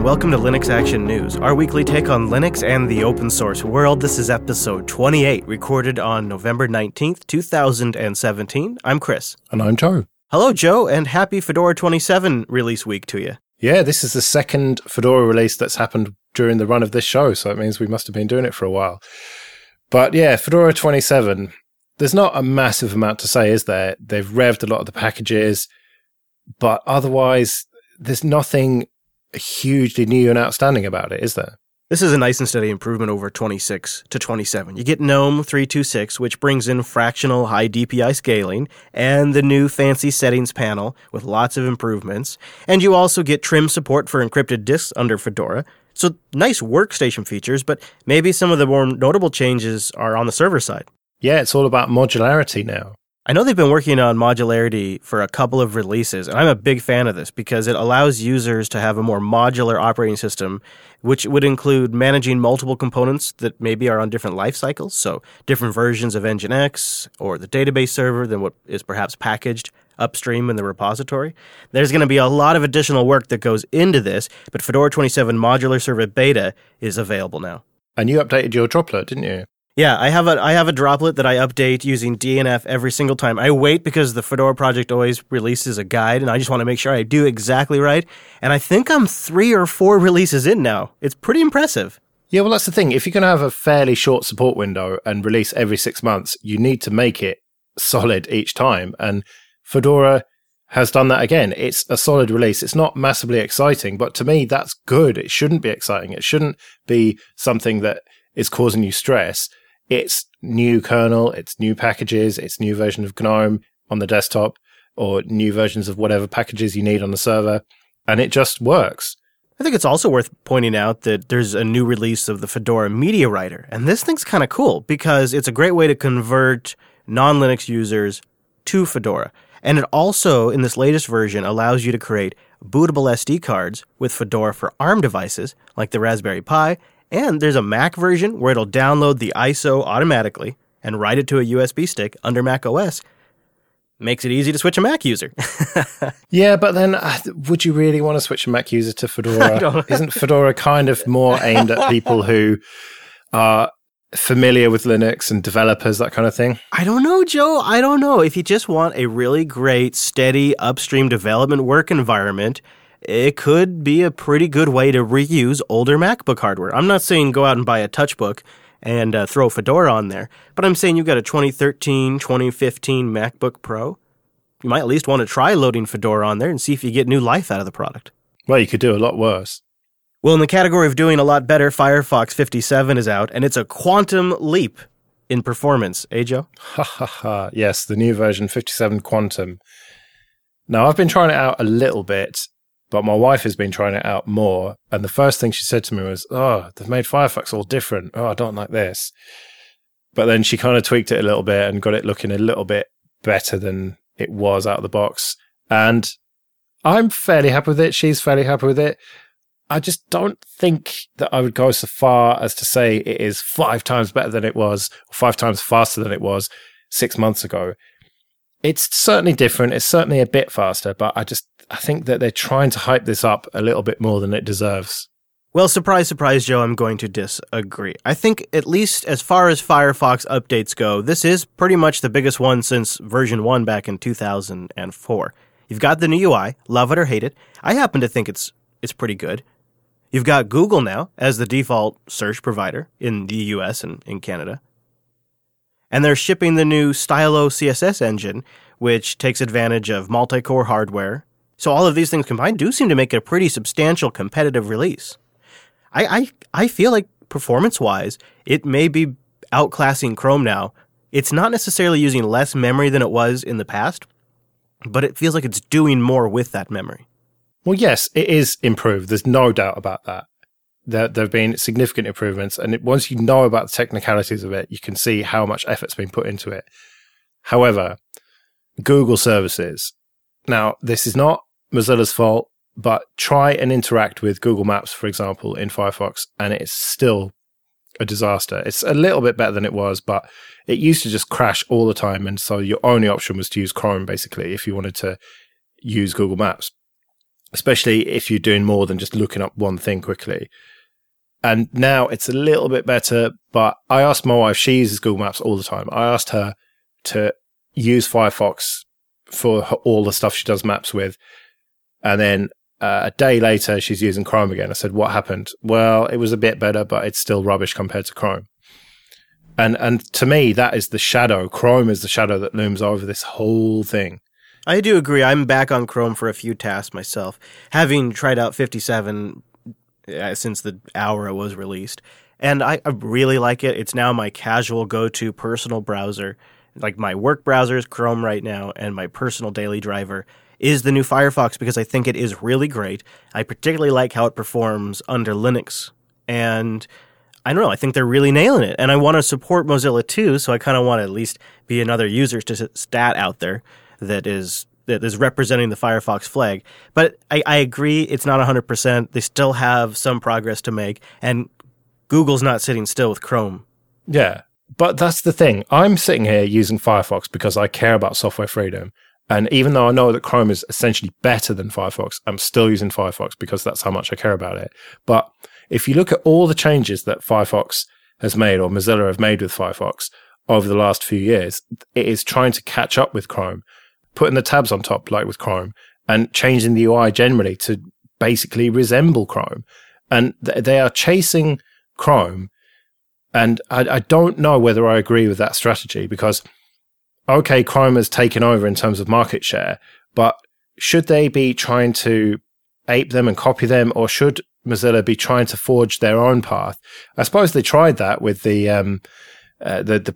and welcome to Linux Action News, our weekly take on Linux and the open source world. This is episode 28, recorded on November 19th, 2017. I'm Chris. And I'm Joe. Hello, Joe, and happy Fedora 27 release week to you. Yeah, this is the second Fedora release that's happened during the run of this show, so it means we must have been doing it for a while. But yeah, Fedora 27, there's not a massive amount to say, is there? They've revved a lot of the packages, but otherwise, there's nothing hugely new and outstanding about it, is there? This is a nice and steady improvement over 26 to 27. You get GNOME 3.2.6, which brings in fractional high DPI scaling, and the new fancy settings panel with lots of improvements. And you also get trim support for encrypted disks under Fedora. So nice workstation features, but maybe some of the more notable changes are on the server side. Yeah, it's all about modularity now. I know they've been working on modularity for a couple of releases, and I'm a big fan of this because it allows users to have a more modular operating system, which would include managing multiple components that maybe are on different life cycles, so different versions of Nginx or the database server than what is perhaps packaged upstream in the repository. There's going to be a lot of additional work that goes into this, but Fedora 27 Modular Server Beta is available now. And you updated your droplet, didn't you? Yeah, I have a droplet that I update using DNF every single time. I wait because the Fedora project always releases a guide, and I just want to make sure I do exactly right. And I think I'm 3 or 4 releases in now. It's pretty impressive. Yeah, well, that's the thing. If you're going to have a fairly short support window and release every 6 months, you need to make it solid each time. And Fedora has done that again. It's a solid release. It's not massively exciting, but to me, that's good. It shouldn't be exciting. It shouldn't be something that is causing you stress. It's new kernel, it's new packages, it's new version of GNOME on the desktop, or new versions of whatever packages you need on the server, and it just works. I think it's also worth pointing out that there's a new release of the Fedora Media Writer, and this thing's kind of cool because it's a great way to convert non-Linux users to Fedora. And it also, in this latest version, allows you to create bootable SD cards with Fedora for ARM devices, like the Raspberry Pi. And there's a Mac version where it'll download the ISO automatically and write it to a USB stick under Mac OS. Makes it easy to switch a Mac user. Yeah, but then would you really want to switch a Mac user to Fedora? Isn't Fedora kind of more aimed at people who are familiar with Linux and developers, that kind of thing? I don't know, Joe. I don't know. If you just want a really great, steady, upstream development work environment, it could be a pretty good way to reuse older MacBook hardware. I'm not saying go out and buy a touchbook and throw Fedora on there, but I'm saying you've got a 2013, 2015 MacBook Pro. You might at least want to try loading Fedora on there and see if you get new life out of the product. Well, you could do a lot worse. Well, in the category of doing a lot better, Firefox 57 is out, and it's a quantum leap in performance. Eh, Joe? Ha ha ha. Yes, the new version 57 Quantum. Now, I've been trying it out a little bit, but my wife has been trying it out more, and the first thing she said to me was, oh, they've made Firefox all different. Oh, I don't like this. But then she kind of tweaked it a little bit and got it looking a little bit better than it was out of the box. And I'm fairly happy with it. She's fairly happy with it. I just don't think that I would go so far as to say it is 5 times better than it was, or 5 times faster than it was 6 months ago. It's certainly different. It's certainly a bit faster, but I think that they're trying to hype this up a little bit more than it deserves. Well, surprise, surprise, Joe, I'm going to disagree. I think at least as far as Firefox updates go, this is pretty much the biggest one since version 1 back in 2004. You've got the new UI, love it or hate it. I happen to think it's pretty good. You've got Google now as the default search provider in the US and in Canada. And they're shipping the new Stylo CSS engine, which takes advantage of multi-core hardware. So all of these things combined do seem to make it a pretty substantial competitive release. I feel like performance-wise, it may be outclassing Chrome now. It's not necessarily using less memory than it was in the past, but it feels like it's doing more with that memory. Well, yes, it is improved. There's no doubt about that. There have been significant improvements, and once you know about the technicalities of it, you can see how much effort's been put into it. However, Google services. Now, this is not Mozilla's fault, but try and interact with Google Maps, for example, in Firefox, and it's still a disaster. It's a little bit better than it was, but it used to just crash all the time, and so your only option was to use Chrome, basically, if you wanted to use Google Maps. especially if you're doing more than just looking up one thing quickly. And now it's a little bit better, but I asked my wife, she uses Google Maps all the time. I asked her to use Firefox for her, all the stuff she does maps with. And then a day later, she's using Chrome again. I said, what happened? Well, it was a bit better, but it's still rubbish compared to Chrome. And to me, that is the shadow. Chrome is the shadow that looms over this whole thing. I do agree. I'm back on Chrome for a few tasks myself, having tried out 57 since the hour it was released. And I really like it. It's now my casual go-to personal browser. Like my work browser is Chrome right now, and my personal daily driver is the new Firefox because I think it is really great. I particularly like how it performs under Linux. And I don't know, I think they're really nailing it. And I want to support Mozilla too, so I kind of want to at least be another user stat out there that is representing the Firefox flag. But I agree, it's not 100%. They still have some progress to make, and Google's not sitting still with Chrome. Yeah, but that's the thing. I'm sitting here using Firefox because I care about software freedom. And even though I know that Chrome is essentially better than Firefox, I'm still using Firefox because that's how much I care about it. But if you look at all the changes that Firefox has made, or Mozilla have made with Firefox over the last few years, it is trying to catch up with Chrome, putting the tabs on top like with Chrome, and changing the UI generally to basically resemble Chrome. And they are chasing Chrome. And I don't know whether I agree with that strategy because, okay, Chrome has taken over in terms of market share, but should they be trying to ape them and copy them, or should Mozilla be trying to forge their own path? I suppose they tried that with the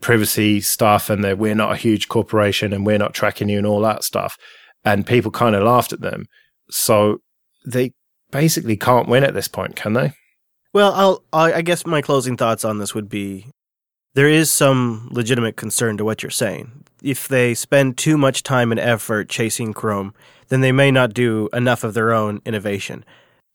privacy stuff and the we're not a huge corporation and we're not tracking you and all that stuff, and people kind of laughed at them. So they basically can't win at this point, can they? Well, I guess my closing thoughts on this would be there is some legitimate concern to what you're saying. If they spend too much time and effort chasing Chrome, then they may not do enough of their own innovation.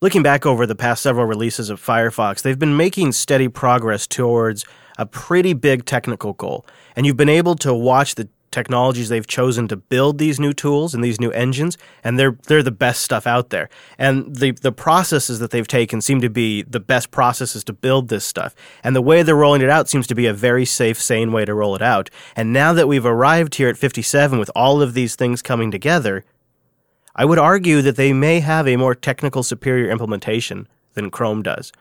Looking back over the past several releases of Firefox, they've been making steady progress towards a pretty big technical goal. And you've been able to watch the technologies they've chosen to build these new tools and these new engines, and they're the best stuff out there. And the processes that they've taken seem to be the best processes to build this stuff. And the way they're rolling it out seems to be a very safe, sane way to roll it out. And now that we've arrived here at 57 with all of these things coming together, I would argue that they may have a more technical superior implementation than Chrome does.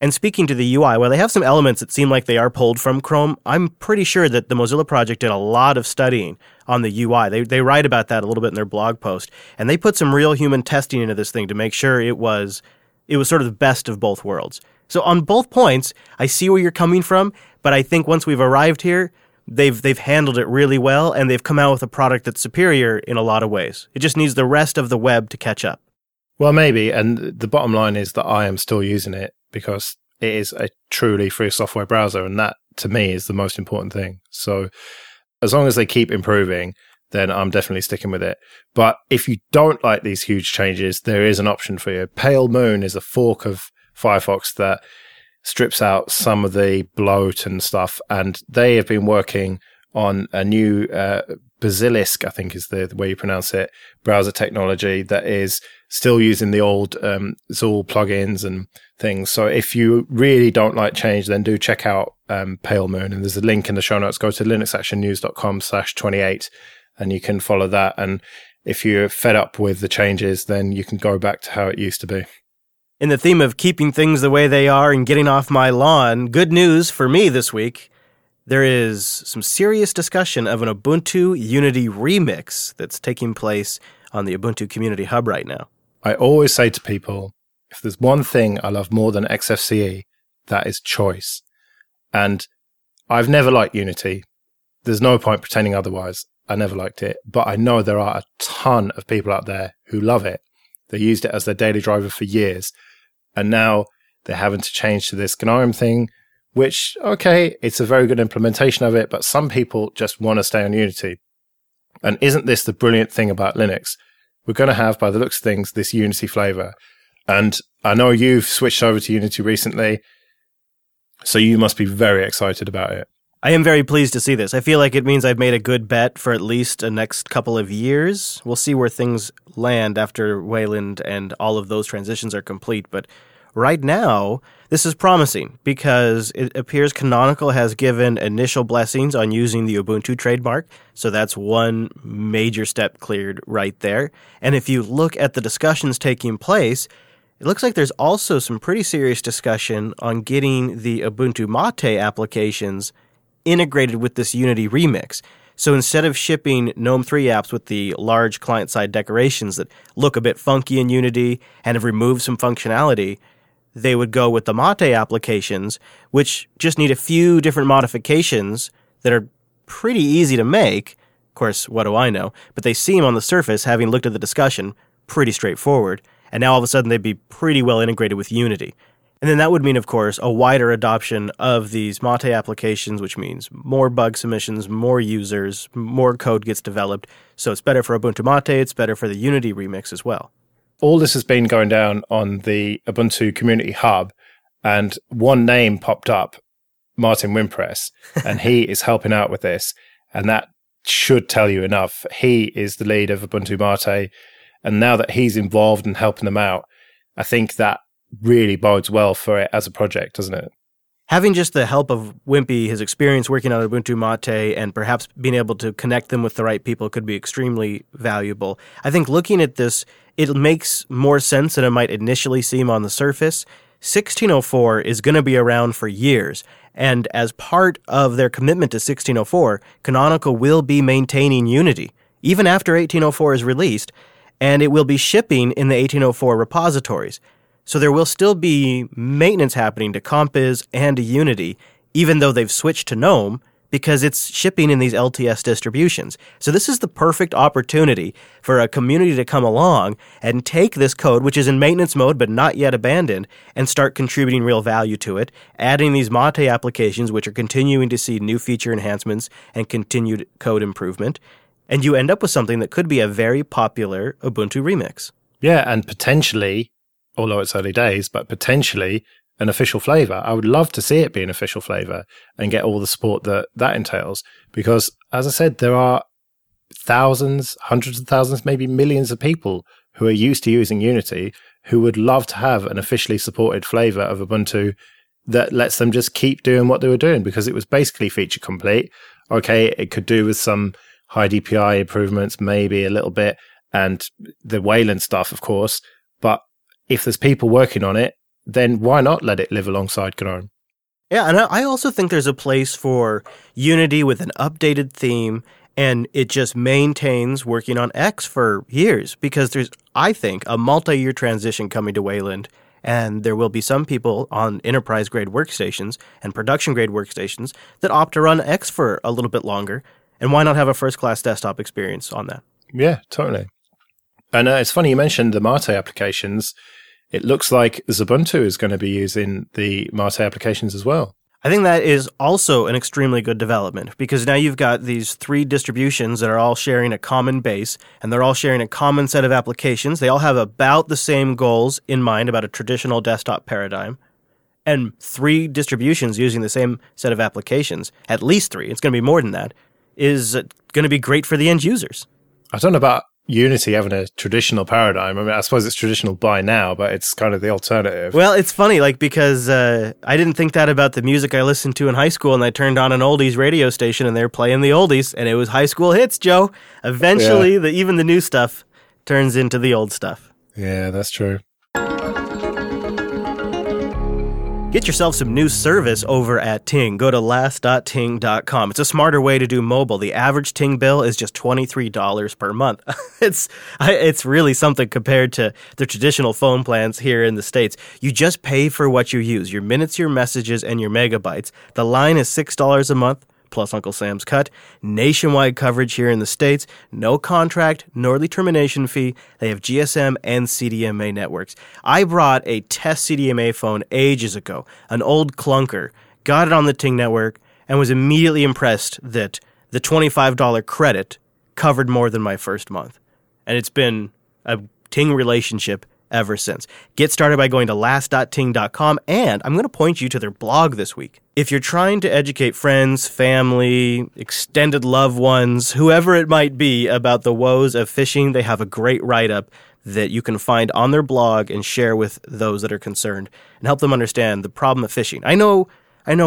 And speaking to the UI, while they have some elements that seem like they are pulled from Chrome, I'm pretty sure that the Mozilla project did a lot of studying on the UI. They write about that a little bit in their blog post, and they put some real human testing into this thing to make sure it was sort of the best of both worlds. So on both points, I see where you're coming from, but I think once we've arrived here, they've handled it really well, and they've come out with a product that's superior in a lot of ways. It just needs the rest of the web to catch up. Well, maybe, and the bottom line is that I am still using it because it is a truly free software browser, and that, to me, is the most important thing. So as long as they keep improving, then I'm definitely sticking with it. But if you don't like these huge changes, there is an option for you. Pale Moon is a fork of Firefox that strips out some of the bloat and stuff, and they have been working on a new Basilisk, I think is the way you pronounce it, browser technology that is still using the old XUL plugins and things. So if you really don't like change, then do check out Pale Moon, and there's a link in the show notes. Go to linuxactionnews.com/28, and you can follow that. And if you're fed up with the changes, then you can go back to how it used to be. In the theme of keeping things the way they are and getting off my lawn, good news for me this week, there is some serious discussion of an Ubuntu Unity remix that's taking place on the Ubuntu Community Hub right now. I always say to people, if there's one thing I love more than XFCE, that is choice. And I've never liked Unity. There's no point pretending otherwise. I never liked it. But I know there are a ton of people out there who love it. They used it as their daily driver for years, and now they're having to change to this GNOME thing, which, okay, it's a very good implementation of it, but some people just want to stay on Unity. And isn't this the brilliant thing about Linux? We're going to have, by the looks of things, this Unity flavor. And I know you've switched over to Unity recently, so you must be very excited about it. I am very pleased to see this. I feel like it means I've made a good bet for at least the next couple of years. We'll see where things land after Wayland and all of those transitions are complete, but right now, this is promising because it appears Canonical has given initial blessings on using the Ubuntu trademark, so that's one major step cleared right there. And if you look at the discussions taking place, it looks like there's also some pretty serious discussion on getting the Ubuntu Mate applications integrated with this Unity remix. So instead of shipping GNOME 3 apps with the large client-side decorations that look a bit funky in Unity and have removed some functionality, they would go with the Mate applications, which just need a few different modifications that are pretty easy to make. Of course, what do I know? But they seem on the surface, having looked at the discussion, pretty straightforward. And now all of a sudden they'd be pretty well integrated with Unity. And then that would mean, of course, a wider adoption of these Mate applications, which means more bug submissions, more users, more code gets developed. So it's better for Ubuntu Mate, it's better for the Unity remix as well. All this has been going down on the Ubuntu Community Hub, and one name popped up, Martin Wimpress, and he is helping out with this, and that should tell you enough. He is the lead of Ubuntu Mate, and now that he's involved and helping them out, I think that really bodes well for it as a project, doesn't it? Having just the help of Wimpy, his experience working on Ubuntu Mate, and perhaps being able to connect them with the right people could be extremely valuable. I think looking at this, it makes more sense than it might initially seem on the surface. 1604 is going to be around for years, and as part of their commitment to 1604, Canonical will be maintaining Unity, even after 1804 is released, and it will be shipping in the 1804 repositories. So there will still be maintenance happening to Compiz and to Unity, even though they've switched to GNOME, because it's shipping in these LTS distributions. So this is the perfect opportunity for a community to come along and take this code, which is in maintenance mode but not yet abandoned, and start contributing real value to it, adding these Mate applications, which are continuing to see new feature enhancements and continued code improvement. And you end up with something that could be a very popular Ubuntu remix. Yeah, and potentially, although it's early days, but potentially an official flavor. I would love to see it be an official flavor and get all the support that entails. Because, as I said, there are thousands, hundreds of thousands, maybe millions of people who are used to using Unity who would love to have an officially supported flavor of Ubuntu that lets them just keep doing what they were doing, because it was basically feature complete. Okay, it could do with some high DPI improvements, maybe a little bit, and the Wayland stuff, of course, but if there's people working on it, then why not let it live alongside GNOME? Yeah, and I also think there's a place for Unity with an updated theme, and it just maintains working on X for years, because there's, I think, a multi-year transition coming to Wayland, and there will be some people on enterprise-grade workstations and production-grade workstations that opt to run X for a little bit longer, and why not have a first-class desktop experience on that? Yeah, totally. And it's funny you mentioned the Mate applications. It looks like Ubuntu is going to be using the Mate applications as well. I think that is also an extremely good development, because now you've got these three distributions that are all sharing a common base, and they're all sharing a common set of applications. They all have about the same goals in mind about a traditional desktop paradigm. And three distributions using the same set of applications, at least three, it's going to be more than that, is going to be great for the end users. I don't know about Unity having a traditional paradigm. I mean, I suppose it's traditional by now, but it's kind of the alternative. Well, it's funny, because I didn't think that about the music I listened to in high school, and I turned on an oldies radio station, and they were playing the oldies, and it was high school hits, Joe. Eventually, even the new stuff turns into the old stuff. Yeah, that's true. Get yourself some new service over at Ting. Go to last.ting.com. It's a smarter way to do mobile. The average Ting bill is just $23 per month. It's really something compared to the traditional phone plans here in the States. You just pay for what you use, your minutes, your messages, and your megabytes. The line is $6 a month, plus Uncle Sam's cut. Nationwide coverage here in the States. No contract, nor early termination fee. They have GSM and CDMA networks. I brought a test CDMA phone ages ago, an old clunker, got it on the Ting network, and was immediately impressed that the $25 credit covered more than my first month. And it's been a Ting relationship ever since. Get started by going to last.ting.com, and I'm going to point you to their blog this week. If you're trying to educate friends, family, extended loved ones, whoever it might be, about the woes of phishing, they have a great write-up that you can find on their blog and share with those that are concerned and help them understand the problem of phishing. I know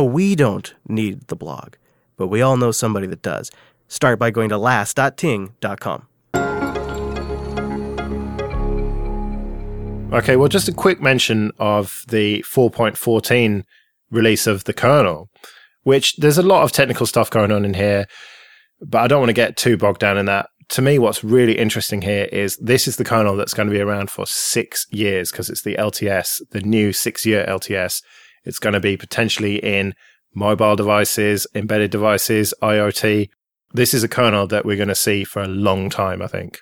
we don't need the blog, but we all know somebody that does. Start by going to last.ting.com. Okay, well, just a quick mention of the 4.14 release of the kernel, which there's a lot of technical stuff going on in here, but I don't want to get too bogged down in that. To me, what's really interesting here is this is the kernel that's going to be around for 6 years because it's the LTS, the new 6-year LTS. It's going to be potentially in mobile devices, embedded devices, IoT. This is a kernel that we're going to see for a long time, I think.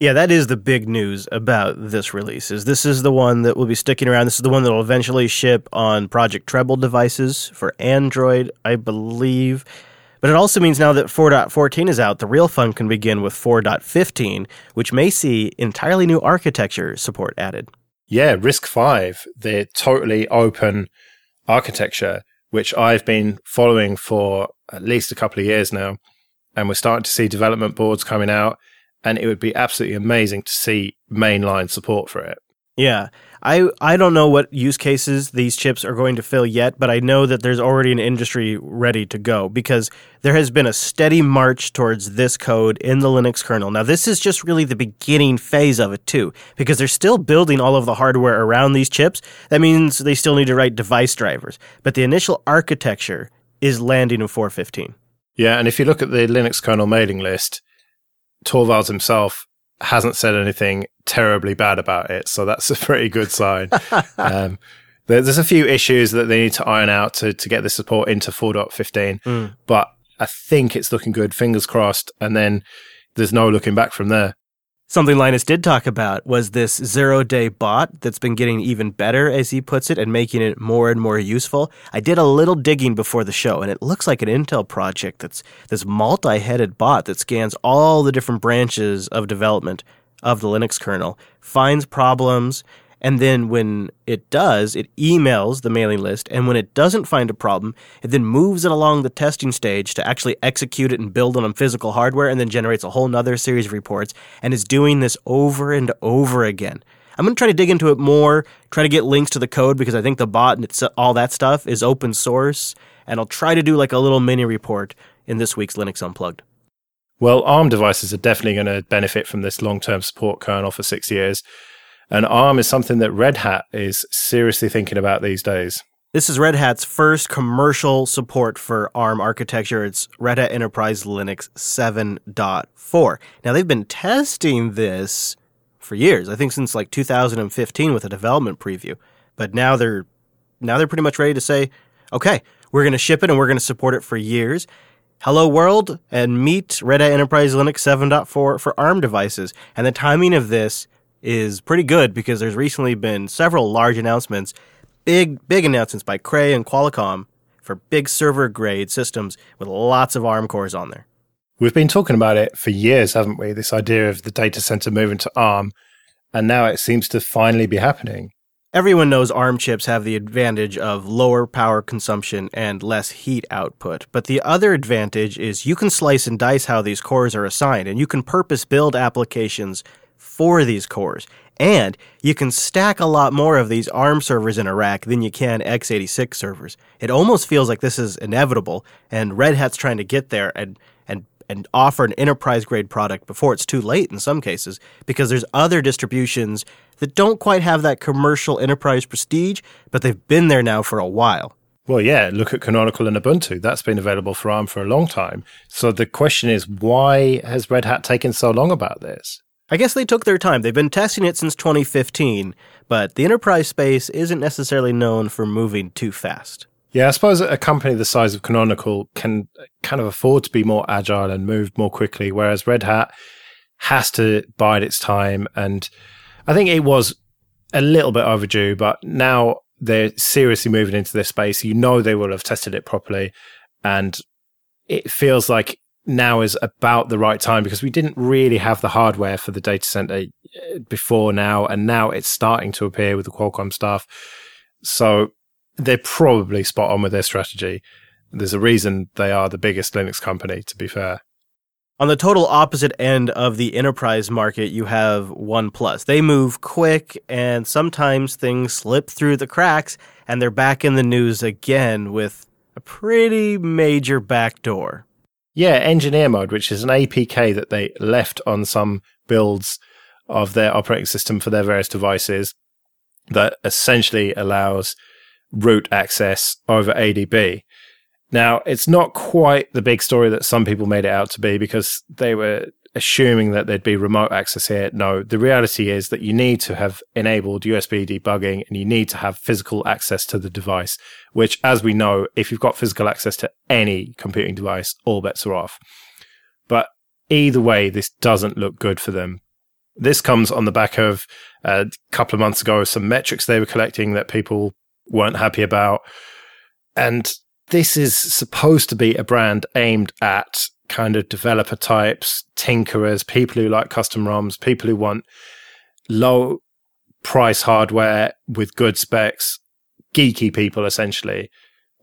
Yeah, that is the big news about this release, is this is the one that will be sticking around. This is the one that will eventually ship on Project Treble devices for Android, I believe. But it also means now that 4.14 is out, the real fun can begin with 4.15, which may see entirely new architecture support added. Yeah, RISC-V, the totally open architecture, which I've been following for at least a couple of years now. And we're starting to see development boards coming out, and it would be absolutely amazing to see mainline support for it. Yeah, I don't know what use cases these chips are going to fill yet, but I know that there's already an industry ready to go because there has been a steady march towards this code in the Linux kernel. Now, this is just really the beginning phase of it, too, because they're still building all of the hardware around these chips. That means they still need to write device drivers, but the initial architecture is landing in 4.15. Yeah, and if you look at the Linux kernel mailing list, Torvalds himself hasn't said anything terribly bad about it, so that's a pretty good sign. There's a few issues that they need to iron out to get the support into 4.15, but I think it's looking good, fingers crossed, and then there's no looking back from there. Something Linus did talk about was this zero-day bot that's been getting even better, as he puts it, and making it more and more useful. I did a little digging before the show, and it looks like an Intel project that's this multi-headed bot that scans all the different branches of development of the Linux kernel, finds problems, and then when it does, it emails the mailing list, and when it doesn't find a problem, it then moves it along the testing stage to actually execute it and build it on physical hardware, and then generates a whole nother series of reports, and is doing this over and over again. I'm going to try to dig into it more, try to get links to the code, because I think the bot and all that stuff is open source, and I'll try to do like a little mini report in this week's Linux Unplugged. Well, ARM devices are definitely going to benefit from this long-term support kernel for 6 years. And ARM is something that Red Hat is seriously thinking about these days. This is Red Hat's first commercial support for ARM architecture. It's Red Hat Enterprise Linux 7.4. Now, they've been testing this for years, I think since like 2015 with a development preview. But now they're pretty much ready to say, okay, we're going to ship it and we're going to support it for years. Hello world, and meet Red Hat Enterprise Linux 7.4 for ARM devices. And the timing of this is pretty good because there's recently been several large announcements, big announcements by Cray and Qualcomm for big server-grade systems with lots of ARM cores on there. We've been talking about it for years, haven't we? This idea of the data center moving to ARM, and now it seems to finally be happening. Everyone knows ARM chips have the advantage of lower power consumption and less heat output, but the other advantage is you can slice and dice how these cores are assigned, and you can purpose-build applications for these cores. And you can stack a lot more of these ARM servers in a rack than you can x86 servers. It almost feels like this is inevitable, and Red Hat's trying to get there and offer an enterprise-grade product before it's too late in some cases, because there's other distributions that don't quite have that commercial enterprise prestige, but they've been there now for a while. Well, yeah, look at Canonical and Ubuntu. That's been available for ARM for a long time. So the question is, why has Red Hat taken so long about this? I guess they took their time. They've been testing it since 2015, but the enterprise space isn't necessarily known for moving too fast. Yeah, I suppose a company the size of Canonical can kind of afford to be more agile and move more quickly, whereas Red Hat has to bide its time. And I think it was a little bit overdue, but now they're seriously moving into this space. You know they will have tested it properly, and it feels like now is about the right time, because we didn't really have the hardware for the data center before now, and now it's starting to appear with the Qualcomm staff. So they're probably spot on with their strategy. There's a reason they are the biggest Linux company, to be fair. On the total opposite end of the enterprise market, you have OnePlus. They move quick, and sometimes things slip through the cracks, and they're back in the news again with a pretty major backdoor. Yeah, Engineer Mode, which is an APK that they left on some builds of their operating system for their various devices, that essentially allows root access over ADB. Now, it's not quite the big story that some people made it out to be, because they were assuming that there'd be remote access here. No, the reality is that you need to have enabled USB debugging, and you need to have physical access to the device, which, as we know, if you've got physical access to any computing device, all bets are off. But either way, this doesn't look good for them. This comes on the back of a couple of months ago, some metrics they were collecting that people weren't happy about. And this is supposed to be a brand aimed at kind of developer types, tinkerers, people who like custom ROMs, people who want low price hardware with good specs, geeky people essentially,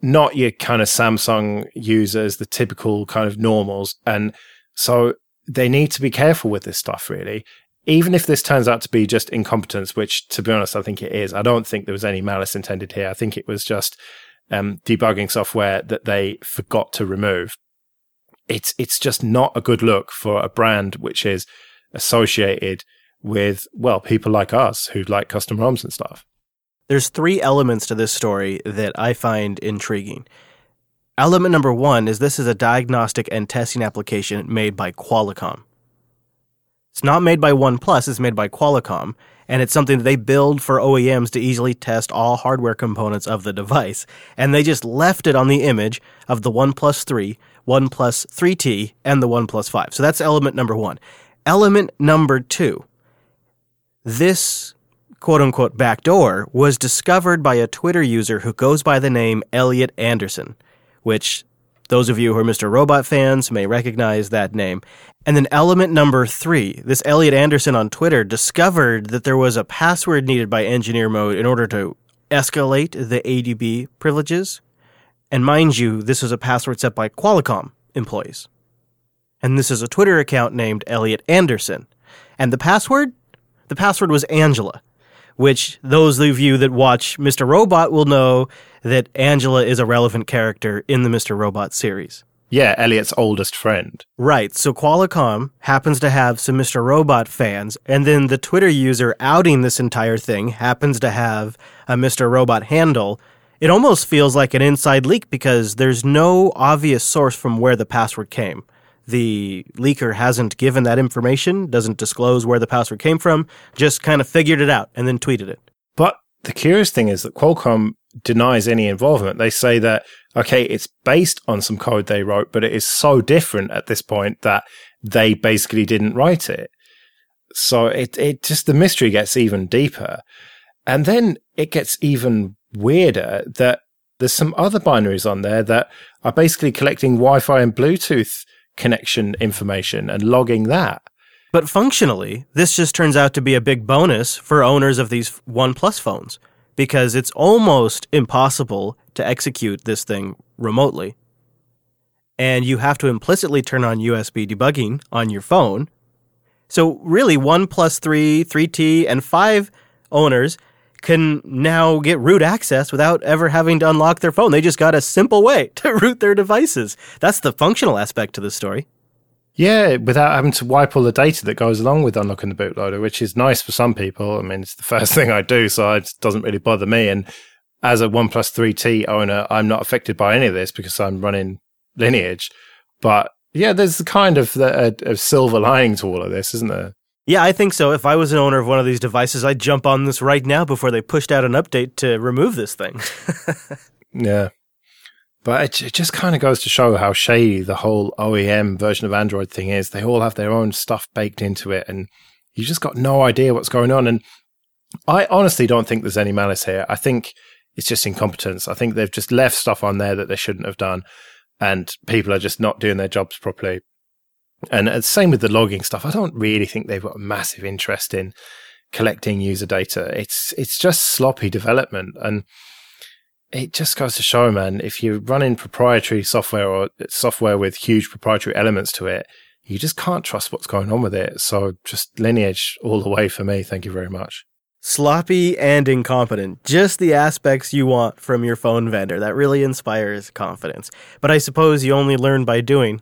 not your kind of Samsung users, the typical kind of normals. And so they need to be careful with this stuff, really. Even if this turns out to be just incompetence, which, to be honest, I think it is. I don't think there was any malice intended here. I think it was just debugging software that they forgot to remove. It's just not a good look for a brand which is associated with, well, people like us who like custom ROMs and stuff. There's three elements to this story that I find intriguing. Element number one is this is a diagnostic and testing application made by Qualcomm. It's not made by OnePlus, it's made by Qualcomm, and it's something that they build for OEMs to easily test all hardware components of the device. And they just left it on the image of the OnePlus 3, OnePlus 3T, and the OnePlus 5. So that's element number one. Element number two, this quote-unquote backdoor was discovered by a Twitter user who goes by the name Elliot Anderson, which those of you who are Mr. Robot fans may recognize that name. And then element number three, this Elliot Anderson on Twitter discovered that there was a password needed by Engineer Mode in order to escalate the ADB privileges. And mind you, this was a password set by Qualcomm employees. And this is a Twitter account named Elliot Anderson. And the password? The password was Angela, which those of you that watch Mr. Robot will know that Angela is a relevant character in the Mr. Robot series. Yeah, Elliot's oldest friend. Right, so Qualcomm happens to have some Mr. Robot fans, and then the Twitter user outing this entire thing happens to have a Mr. Robot handle. It almost feels like an inside leak because there's no obvious source from where the password came. The leaker hasn't given that information, doesn't disclose where the password came from, just kind of figured it out and then tweeted it. But the curious thing is that Qualcomm denies any involvement. They say that, okay, it's based on some code they wrote, but it is so different at this point that they basically didn't write it. So it just, the mystery gets even deeper. And then it gets even weirder that there's some other binaries on there that are basically collecting Wi-Fi and Bluetooth connection information and logging that. But functionally, this just turns out to be a big bonus for owners of these OnePlus phones, because it's almost impossible to execute this thing remotely. And you have to implicitly turn on USB debugging on your phone. So really, OnePlus 3, 3T, and 5 owners can now get root access without ever having to unlock their phone. They just got a simple way to root their devices. That's the functional aspect to this story. Yeah, without having to wipe all the data that goes along with unlocking the bootloader, which is nice for some people. I mean, it's the first thing I do, so it doesn't really bother me. And as a OnePlus 3T owner, I'm not affected by any of this because I'm running Lineage. But yeah, there's kind of a silver lining to all of this, isn't there? Yeah, I think so. If I was an owner of one of these devices, I'd jump on this right now before they pushed out an update to remove this thing. Yeah. But it just kind of goes to show how shady the whole OEM version of Android thing is. They all have their own stuff baked into it, and you just got no idea what's going on. And I honestly don't think there's any malice here. I think it's just incompetence. I think they've just left stuff on there that they shouldn't have done, and people are just not doing their jobs properly. And the same with the logging stuff. I don't really think they've got a massive interest in collecting user data. It's just sloppy development. And it just goes to show, man, if you're running proprietary software or software with huge proprietary elements to it, you just can't trust what's going on with it. So just Lineage all the way for me. Thank you very much. Sloppy and incompetent. Just the aspects you want from your phone vendor. That really inspires confidence. But I suppose you only learn by doing.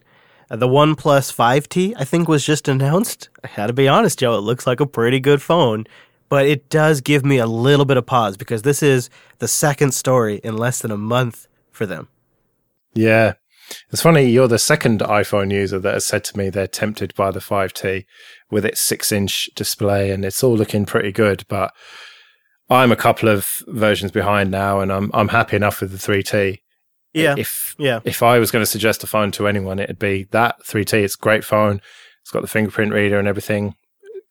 The OnePlus 5T, I think, was just announced. I gotta be honest, Joe, it looks like a pretty good phone. But it does give me a little bit of pause because this is the second story in less than a month for them. Yeah. It's funny, you're the second iPhone user that has said to me they're tempted by the 5T with its 6-inch display, and it's all looking pretty good. But I'm a couple of versions behind now, and I'm happy enough with the 3T. Yeah. If I was going to suggest a phone to anyone, it'd be that 3T. It's a great phone. It's got the fingerprint reader and everything.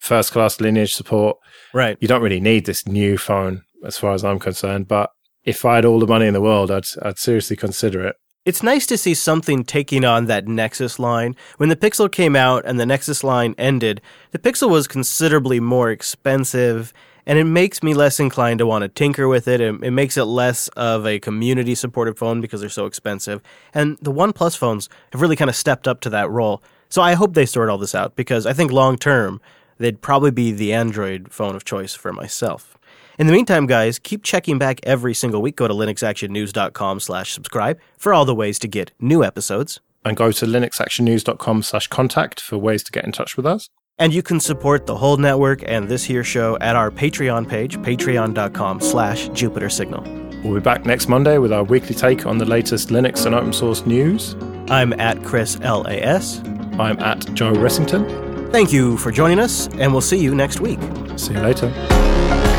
First class Lineage support. Right. You don't really need this new phone as far as I'm concerned, but if I had all the money in the world, I'd seriously consider it. It's nice to see something taking on that Nexus line. When the Pixel came out and the Nexus line ended, the Pixel was considerably more expensive, and it makes me less inclined to want to tinker with it. It makes it less of a community-supported phone because they're so expensive. And the OnePlus phones have really kind of stepped up to that role. So I hope they sort all this out, because I think long-term, they'd probably be the Android phone of choice for myself. In the meantime, guys, keep checking back every single week. Go to linuxactionnews.com/subscribe for all the ways to get new episodes. And go to linuxactionnews.com/contact for ways to get in touch with us. And you can support the whole network and this here show at our Patreon page, patreon.com/JupiterSignal. We'll be back next Monday with our weekly take on the latest Linux and open source news. I'm at Chris L.A.S. I'm at Joe Ressington. Thank you for joining us, and we'll see you next week. See you later.